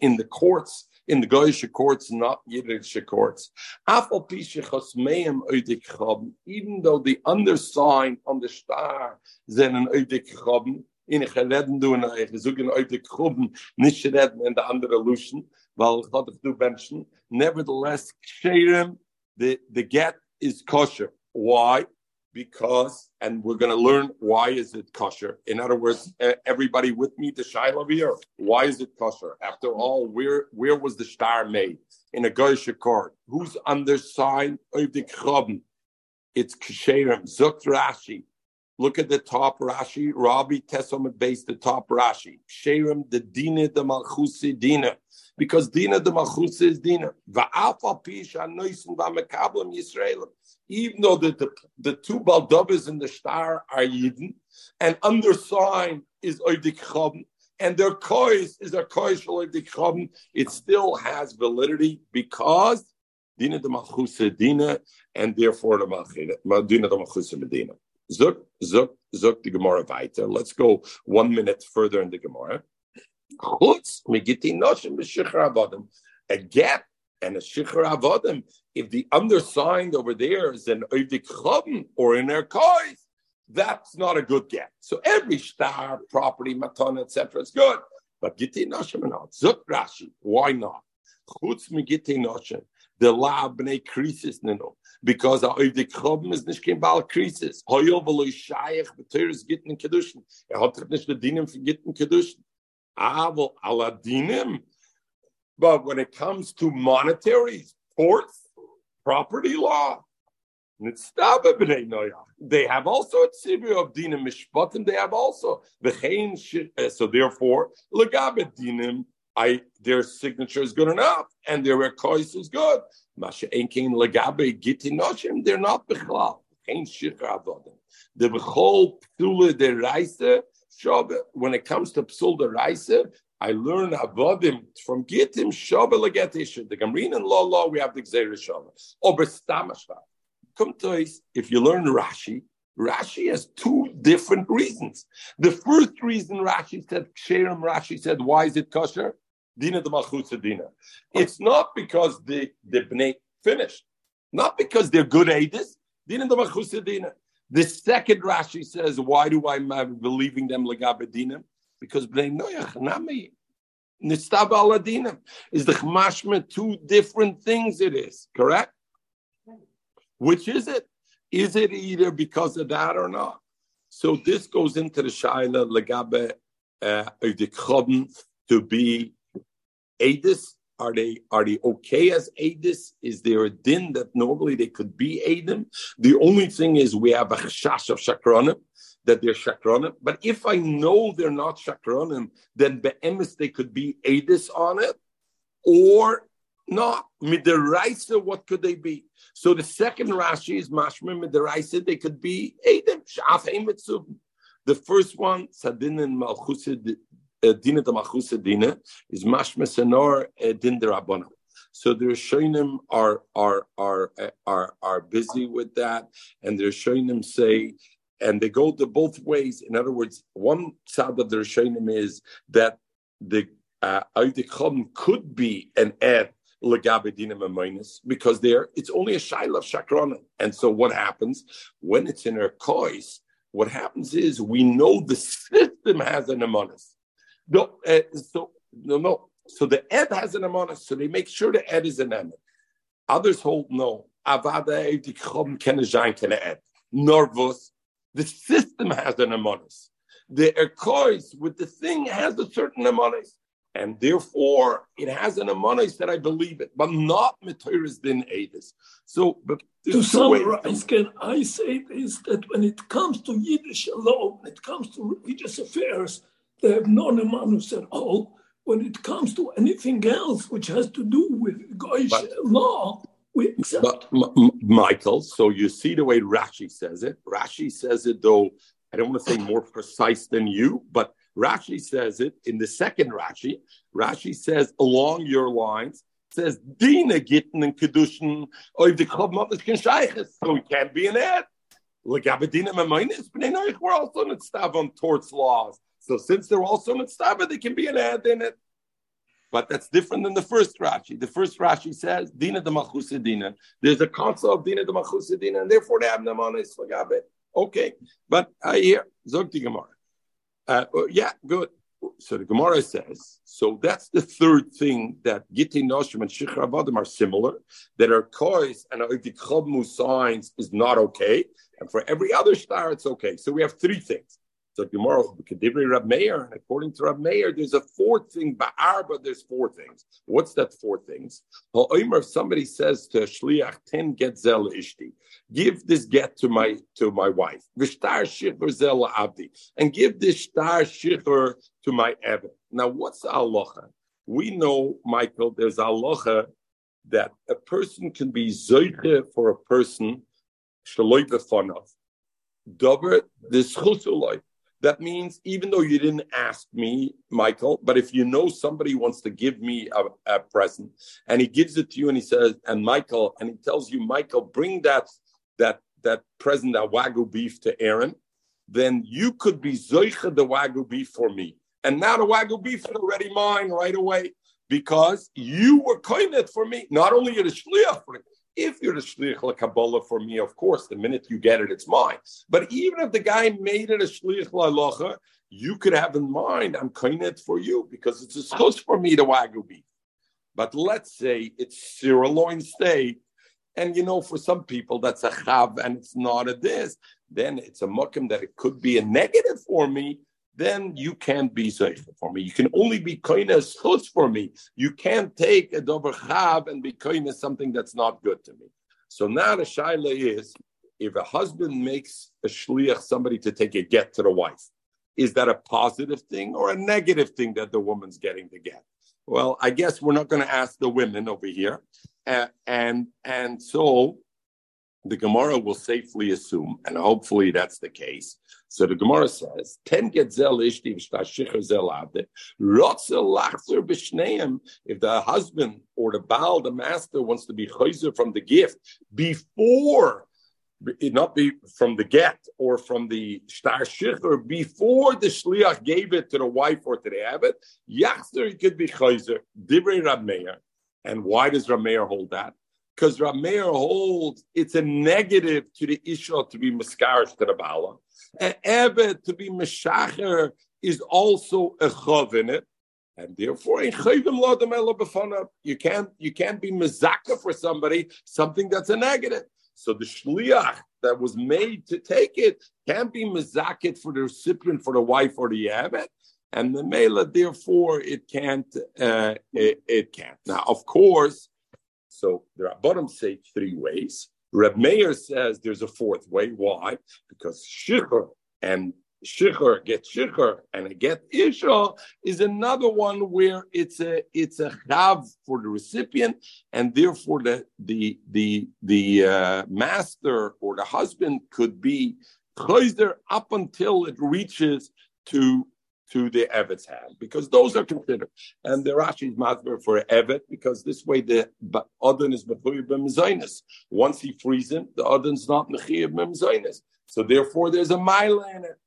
in the courts, in the goyish courts, not yiddish courts. Even though the undersigned on the star is an oidik in a gereden doen en gezoeken uit de groepen niet gereden en de andere luschen, wel God of do mensen. Nevertheless, Sherem, the the get is kosher. Why? Because, and we're going to learn why is it kosher. In other words, everybody with me, the Shiloh here, why is it kosher? After all, where where was the star made? In a goyish court. Who's undersigned of the groepen? It's Sherem. Zot Rashi. Look at the top Rashi, Rabbi Tesomet Beis, the top Rashi. Sherim the Dina the Malchusi Dina, because Dina the Malchusi is Dina. Va'alfa pisha noisim va'mekablam Yisraelim. Even though the, the, the two Baldobas in the star are Yidden, and undersign is Oidik Chavim, and their kois is a kois shel Oidik Chavim, it still has validity because Dina the Malchusi Dina, and therefore the Malchina Dina the Malchusi Medina. Zuk, zuk, zuk, the Gemara weiter. Let's go one minute further in the Gemara. A gap and a shichar avodim. If the undersigned over there is an oivdik chavim or in their kois, that's not a good gap. So every star, property, matana, et cetera is good. But giti noshim or not? Zuk Rashi. Why not? Chutz megiti noshim. The la bnei krisis nino, because our oivdik chavim is nishkin bal krisis. Hoyo v'lo yishayach b'teiris gittin kedushin. Er hat nish the dinim for gittin kedushin. Avol ala dinim. But when it comes to monetary, sports, property law, nitztaba b'nei noyach, they have also a tzibur of dinim mishpatim. They have also v'chein. So therefore, legabe dinim. I, their signature is good enough, and their request is good. Masha enkein legabe gitin noshim, they're not bechlal. Ein shikra avodim. The bechol psula de raisa shabe. When it comes to psul de raisa, I learn avodim from gitim shabe leget isha. The gamrin and law law we have the gzeira shabe. Ober stamashva. Come to us if you learn Rashi. Rashi has two different reasons. The first reason Rashi said Ksherim, Rashi said, why is it kosher? Dina de Malchusa Dina. It's not because the, the Bnei finished. Not because they're good Aedis. Dina de Malchusa Dina. The second Rashi says, why do I am believing them Legabe Dinam? Because Bnei Noach Nami Nistaba Ala Dinam. Is the Chmashma two different things it is, correct? Which is it? Is it either because of that or not? So this goes into the Shaila Legabe Oidikhodin to be Adis. Are they are they okay as Adis? Is there a din that normally they could be Adim? The only thing is we have a chashash of Shakranim, that they're Shakranim. But if I know they're not Shakranim, then Be'emes they could be Adis on it or not. Midiraisa, what could they be? So the second Rashi is Mashmir Midiraisa, they could be Adam, Shaf Emetzub. The first one, Sadin and Malchusid Dina the Malchusid Dina, is Mashmir Senor Din the Rabbanah. So the Rishonim are are are are are busy with that, and the Rishonim say, and they go the both ways. In other words, one side of the Rishonim is that the Oidik Chom could be an Ed because there it's only a shaila of shakrona. And so what happens when it's in her kois? What happens is we know the system has an amonis. No, uh, so no, no. So the ed has an amonis. So they make sure the ed is an amonis. Others hold no. Norvus. The system has an amonis. The kois with the thing has a certain amonis. And therefore, it has an amonis that I believe it, but not Metiris Din Eidis. So, but to summarize, can I say this, that when it comes to Yiddish law, when it comes to religious affairs, they have no amonis at all. When it comes to anything else which has to do with Goyish law, we accept. But, M- M- Michael, so you see the way Rashi says it. Rashi says it, though, I don't want to say more precise than you, but Rashi says it in the second Rashi. Rashi says along your lines, says Dina Gittin and Kedushin, or if the Chov Mavus can shayches, so it can't be an ad. Legabe Dina Maminis, Bnei Noach were also nitzav on torts laws. So since they're also nitzav, they can be an ad in it. But that's different than the first Rashi. The first Rashi says Dina de Malchusa Dina. There's a concept of Dina de Malchusa Dina, and therefore they have namanis legabe. Okay, but I hear Zog the Gemara. Uh, yeah, good. So the Gemara says, so that's the third thing, that Gitin Noshim and Shichar Avadim are similar, that our kois and our Chobmu signs is not okay, and for every other star it's okay. So we have three things. So Gemara, Kedivri Rab Meir, according to Rab Meir, there's a fourth thing, Ba'arba, there's four things. What's that four things? Ha'omer, if somebody says to Shliach, ten get zel ishti, give this get to my to my wife, V'shtar shichur zel abdi, and give this star shichur to my Eved. Now, what's halacha? We know, Michael, there's halacha that a person can be zoyche for a person, shaloi b'fanav, davar d'schutz. That means, even though you didn't ask me, Michael, but if you know somebody wants to give me a, a present and he gives it to you and he says, and Michael, and he tells you, Michael, bring that that that present, that Wagyu beef to Aaron, then you could be Zoicha the Wagyu beef for me. And now the Wagyu beef is already mine right away because you were koinet for me. Not only you're the shliach for it. If you're the shliach l'kabbalah for me, of course, the minute you get it, it's mine. But even if the guy made it a shliach l'halacha, you could have in mind, I'm kind it for you because it's a schus for me, the wagyu beef. But let's say it's sirloin steak, and you know, for some people that's a chav and it's not a this, then it's a mukim that it could be a negative for me. Then you can't be zeicher for me. You can only be koineh schutz for me. You can't take a dover chav and be koineh something that's not good to me. So now the shaila is, if a husband makes a shliach, somebody to take a get to the wife, is that a positive thing or a negative thing that the woman's getting the get? Well, I guess we're not going to ask the women over here. Uh, and and so... the Gemara will safely assume, and hopefully that's the case. So the Gemara says, ten getzel ishti v'shtashicher zel abde, rotzel lachzer b'shneim. If the husband or the baal, the master, wants to be chayzer from the gift before, not be from the get or from the shtashicher, before the shliach gave it to the wife or to the abbot, yachzer, it could be chayzer, divrei Rab Meir. And why does Rab Meir hold that? Because Rab Meir holds it's a negative to the Isha to be miskarish to the Bala. An Eved to be Meshacher is also a Chav in it. And therefore, you can't, you can't be Mezaka for somebody, something that's a negative. So the Shliach that was made to take it can't be Mezaka for the recipient, for the wife or the Eved. And the Mela, therefore, it can't. Uh, it, it can't. Now, of course, so the Rabbanim say three ways. Reb Meir says there's a fourth way. Why? Because shichur and shichur get shichur and a get isha is another one where it's a it's a chav for the recipient, and therefore the the the the uh, master or the husband could be chayzer up until it reaches to. to the Evet's hand, because those are considered. And the Rashi is masber for Evet, because this way the Adon is mechuyev b'mezainis. Once he frees him, the Adon's not mechuyev b'mezainis. So therefore, there's a mila in it.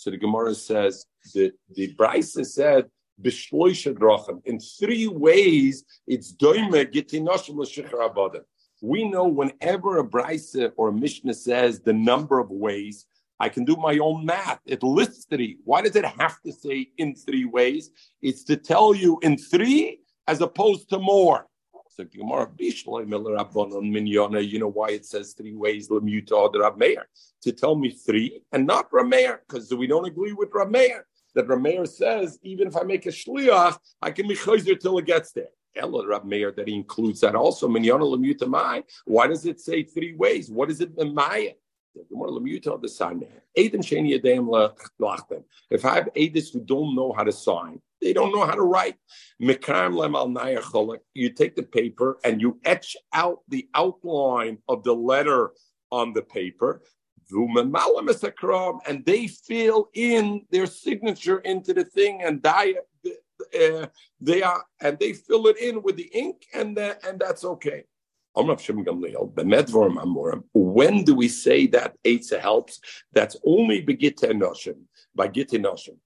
So the Gemara says, the, the Brisa said, b'shloisha drachim. In three ways, it's doime gitinoshim l'shichar abadim. We know whenever a Brisa or a Mishnah says the number of ways, I can do my own math. It lists three. Why does it have to say in three ways? It's to tell you in three as opposed to more. So Gemara Bishloi Miller Rabbanon Minyana, you know why it says three ways, Lemuta the Rab Meir, to tell me three and not Rab Meir, because we don't agree with Rab Meir. That Rab Meir says, even if I make a shliach, I can be chayzer till it gets there. Ella Rab Meir, that he includes that also, Minyana Lemuta Mai. Why does it say three ways? What is it, Maya? If I have Adis who don't know how to sign, they don't know how to write. You take the paper and you etch out the outline of the letter on the paper, and they fill in their signature into the thing and die. Uh, they are and they fill it in with the ink, and the, and that's okay. When do we say that Eitzah helps? That's only by Gittin Noshim. By Gittin Noshim.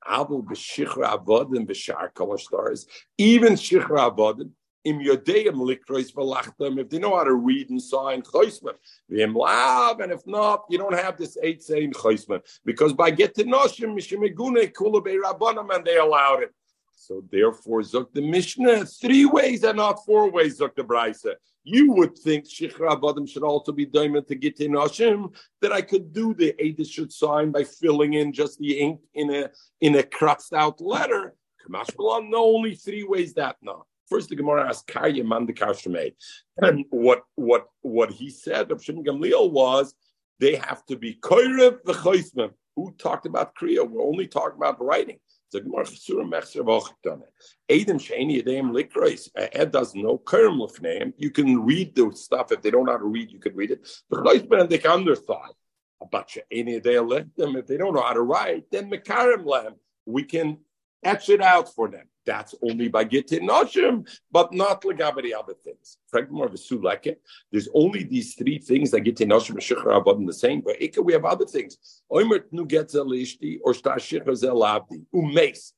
Even Shichra Avadim, Im Yodeim Likrois Velachtam, if they know how to read and sign Choisman. And if not, you don't have this Eitzah in Choisman. Because by Gittin Noshim, Mishimegune Kulabei Rabbanim, and they allowed it. So therefore, Zok the Mishnah, three ways and not four ways, Zok the Braisa. You would think Shichra Badim should also be diamond to get in Hashem, that I could do the Eidish should sign by filling in just the ink in a in a crossed out letter. Kamash Balan, no, only three ways that not. First, the Gemara asked Karya Man the Kashrame. And what what what he said of Shimon Gamliel was they have to be Koirev the Choisman. Who talked about Kriya? We're only talking about writing. The Gemara Chesura Mechser Vachitan. Adam Shani Adam Likrois. Ed doesn't know Kerm Lefneim. You can read the stuff if they don't know how to read. You can read it. The Choisman and the Kanderthai. But Shani Adam let them if they don't know how to write. Then Mekarim Lam. We can etch it out for them. That's only by Gittin Hashem, but not Legabari other things. There's only these three things that Gittin Hashem and Shechra Abadin the same, but we have other things.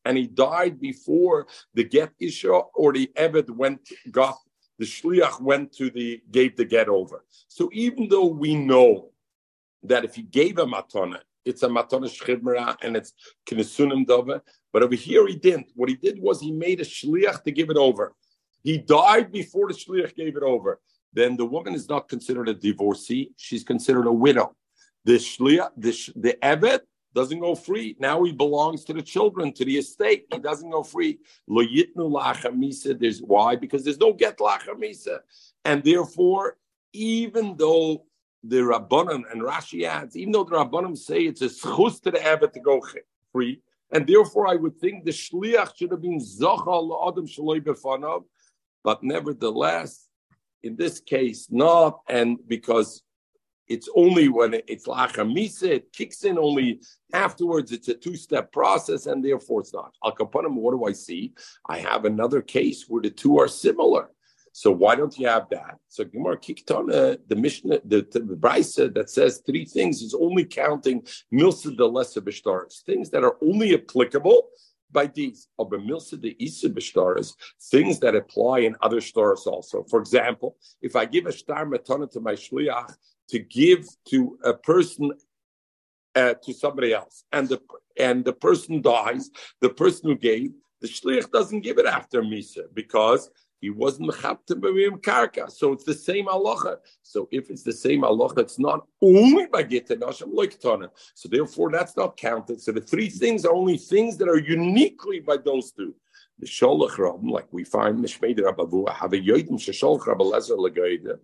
And he died before the Get Isha or the Eved went, got, the Shliach went to the, gave the Get over. So even though we know that if he gave a Matana, it's a matana shchidmera and it's kinesunim dove. But over here he didn't. What he did was he made a shliach to give it over. He died before the shliach gave it over. Then the woman is not considered a divorcee. She's considered a widow. The shliach, the, the evet doesn't go free. Now he belongs to the children, to the estate. He doesn't go free. Lo yitnu lachamisa. There's why? Because there's no get lachamisa. And therefore, even though the Rabbanim and Rashi adds, even though the Rabbanim say it's a schus to the Eved to go free, and therefore I would think the Shliach should have been Zochal Adam Shaloi Befanav, but nevertheless, in this case, not, and because it's only when it's Lachamisa, it kicks in only afterwards, it's a two-step process, and therefore it's not. Al Kapanim, what do I see? I have another case where the two are similar. So why don't you have that? So Gemara Kiktana, the Mishnah, the, the Brisa that says three things is only counting milsa de lesser b'shtaris, things that are only applicable by these. Of a milsa de isa b'shtaris, things that apply in other shtaris also. For example, if I give a shtar matana to my shliach to give to a person uh, to somebody else, and the and the person dies, the person who gave, the shliach doesn't give it after misa because he wasn't mechabtem b'miyim karka, so it's the same halacha. So if it's the same halacha, it's not only by Gittin Hashem lo'iketana. So therefore, that's not counted. So the three things are only things that are uniquely by those two. The sholach Rab, like we find mishmei d'Rabavu, have a yodim shesholach Rabbi Lezer legoyda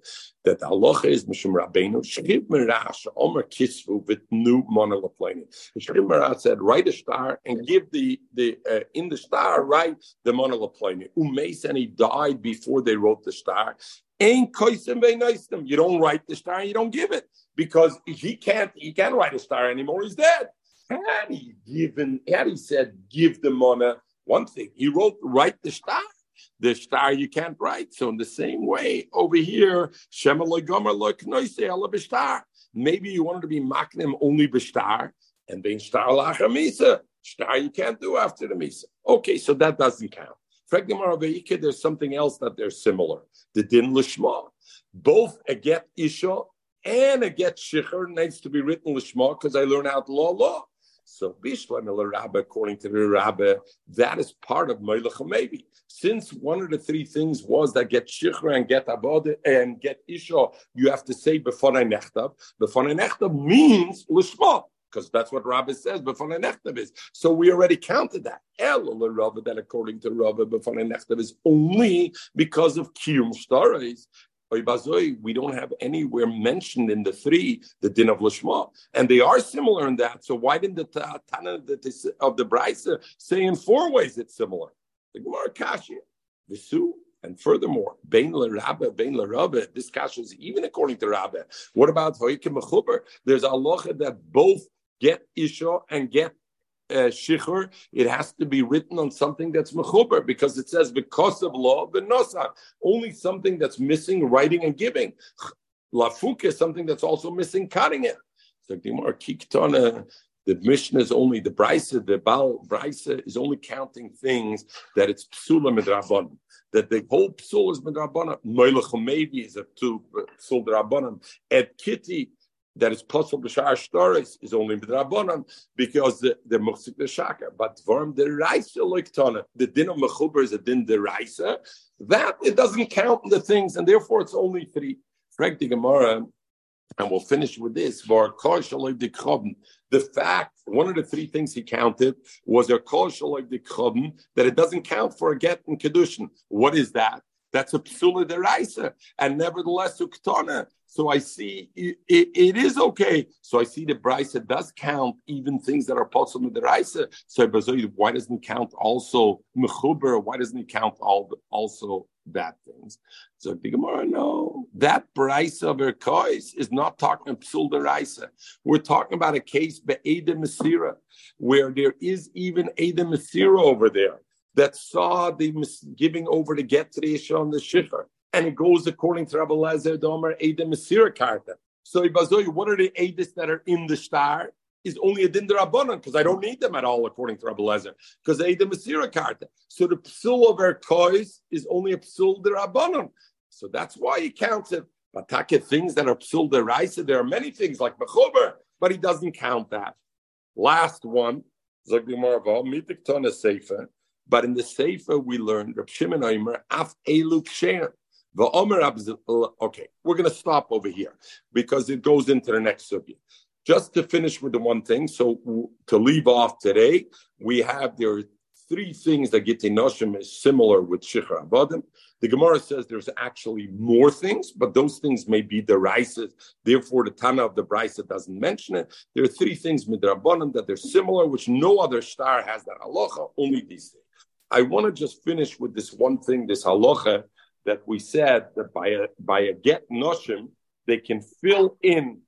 that the halacha is mishum Rabbeinu shchiv merasha omer kisvu v'tnu mona lepleni. Shchiv merasha said, write a star and give the the uh, in the star write the mona lepleni. Umeis, and he died before they wrote the star. Ein koisem ve'noisem. You don't write the star, you don't give it because he can't he can't write a star anymore. He's dead. Had he given, had he said, give the mona. One thing, he wrote, write the star. The star you can't write. So in the same way, over here, maybe you wanted to be maknim only b'shtar, and then star lachamisa. Star you can't do after the misa. Okay, so that doesn't count. There's something else that they're similar. The din l'shma. Both a get isha and a get shichur needs to be written l'shma because I learn out law law. So Bishlamil Rabba, according to the Rabbi, that is part of Melech Hamevi. Since one of the three things was that get Shichra and get Abode and get Isha, you have to say Befonei Nechtav. Befonei Nechtav means Lishma, because that's what Rabbi says, Befonei Nechtav is. So we already counted that. El Rabba, that according to Rabbi, Befonei Nechtav is only because of Kiyum Shtaris. We don't have anywhere mentioned in the three the din of Lishma. And they are similar in that. So why didn't the Tana of the Brisa say in four ways it's similar? The Gemara Kashya, Visu, and furthermore, Bein L'Rabbah, Bein L'Rabbah, this Kashya is even according to Rabbah. What about Hoikim Mechuber? There's halacha that both get Isha and get Uh, shichur, it has to be written on something that's mechuber because it says because of law the nosach, only something that's missing writing and giving. Lafuk is something that's also missing cutting it. So the Mishnah is only the Brisa, the Baal Brisa is only counting things that it's psula midrabon, that the whole psul is midrabon. Melech Hamevi is a two psul midrabon. Ed Kitty that it's possible to share stories is only midrabanan because the the muksik the shaka. But from the raisa like tana, the din of mechuber is a din the raisa that it doesn't count in the things, and therefore it's only three. Frag the Gemara, and we'll finish with this. The fact, one of the three things he counted was a that it doesn't count for a get in kedushin. What is that? That's a psula deraisa, and nevertheless uktana. So I see it, it, it is okay. So I see the braisa does count even things that are possible deraisa. So why doesn't it count also mechuber? Why doesn't it count all also that things? So the Gemara, no, that braisa of erkois is not talking psul deraisa. We're talking about a case be'eda mesira where there is even eda mesira over there. That saw the giving over the get to the Isha on the Shifar. And it goes according to Rabbi Elazar Domer, Eid Mesira Karta. So, Ibazoy, what are the Eidis that are in the star? Is only a Din D'Rabbanan, because I don't need them at all, according to Rabbi Elazar, because Eid Mesira Karta. So, the Psul of Erkois is only a Psul D'Rabbanan. So, that's why he counts it. But Taka, things that are Psul D'Raisa, there are many things like Mechober, but he doesn't count that. Last one, Zogdi Marva, Mitik Tona Sefer. But in the Sefer, we learned, Reb Shimon Omer, Af Elu Ksher. The Omer, okay, we're going to stop over here because it goes into the next subject. Just to finish with the one thing, so to leave off today, we have, there are three things that Gittin Noshim is similar with Shichar Avadim. The Gemara says there's actually more things, but those things may be derisive. Therefore, the Tana of the Braisa doesn't mention it. There are three things, midrabanan, that they're similar, which no other star has that halacha, only these things. I want to just finish with this one thing, this halacha, that we said that by a, by a get noshim, they can fill in,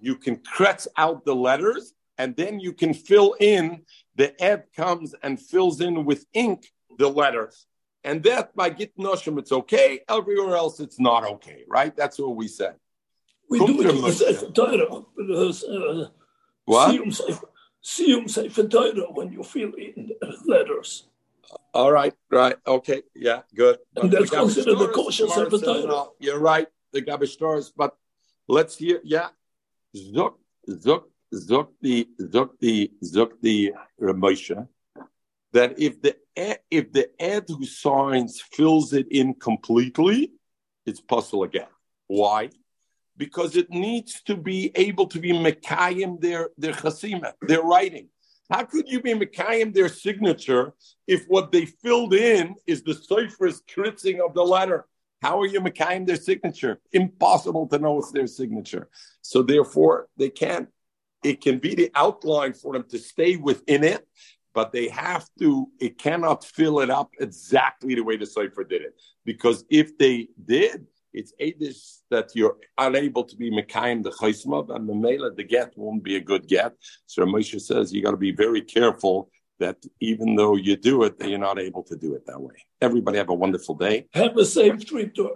you can kretz out the letters, and then you can fill in, the ed comes and fills in with ink the letters. And that by get noshim, it's okay, everywhere else it's not okay, right? That's what we said. We Come do it. What? See you say Fedora when you fill in the letters. All right, right, okay, yeah, good. And that's considered the kosher Fedora. You're right, the garbage stores, but let's hear, yeah. Zuk, Zuk, Zuk the, Zuk the, Zuk the Ramosha, that if the if the ed who signs fills it in completely, it's puzzle again. Why? Because it needs to be able to be mekayim their their chasima, their writing. How could you be mekayim their signature if what they filled in is the sofer's kritzing of the letter? How are you mekayim their signature? Impossible to know it's their signature. So therefore, they can't. It can be the outline for them to stay within it, but they have to, it cannot fill it up exactly the way the sofer did it. Because if they did, it's edus that you're unable to be mekayim the chaismav, and the mela the get won't be a good get. So Moshe says you got to be very careful that even though you do it, that you're not able to do it that way. Everybody have a wonderful day. Have a safe trip to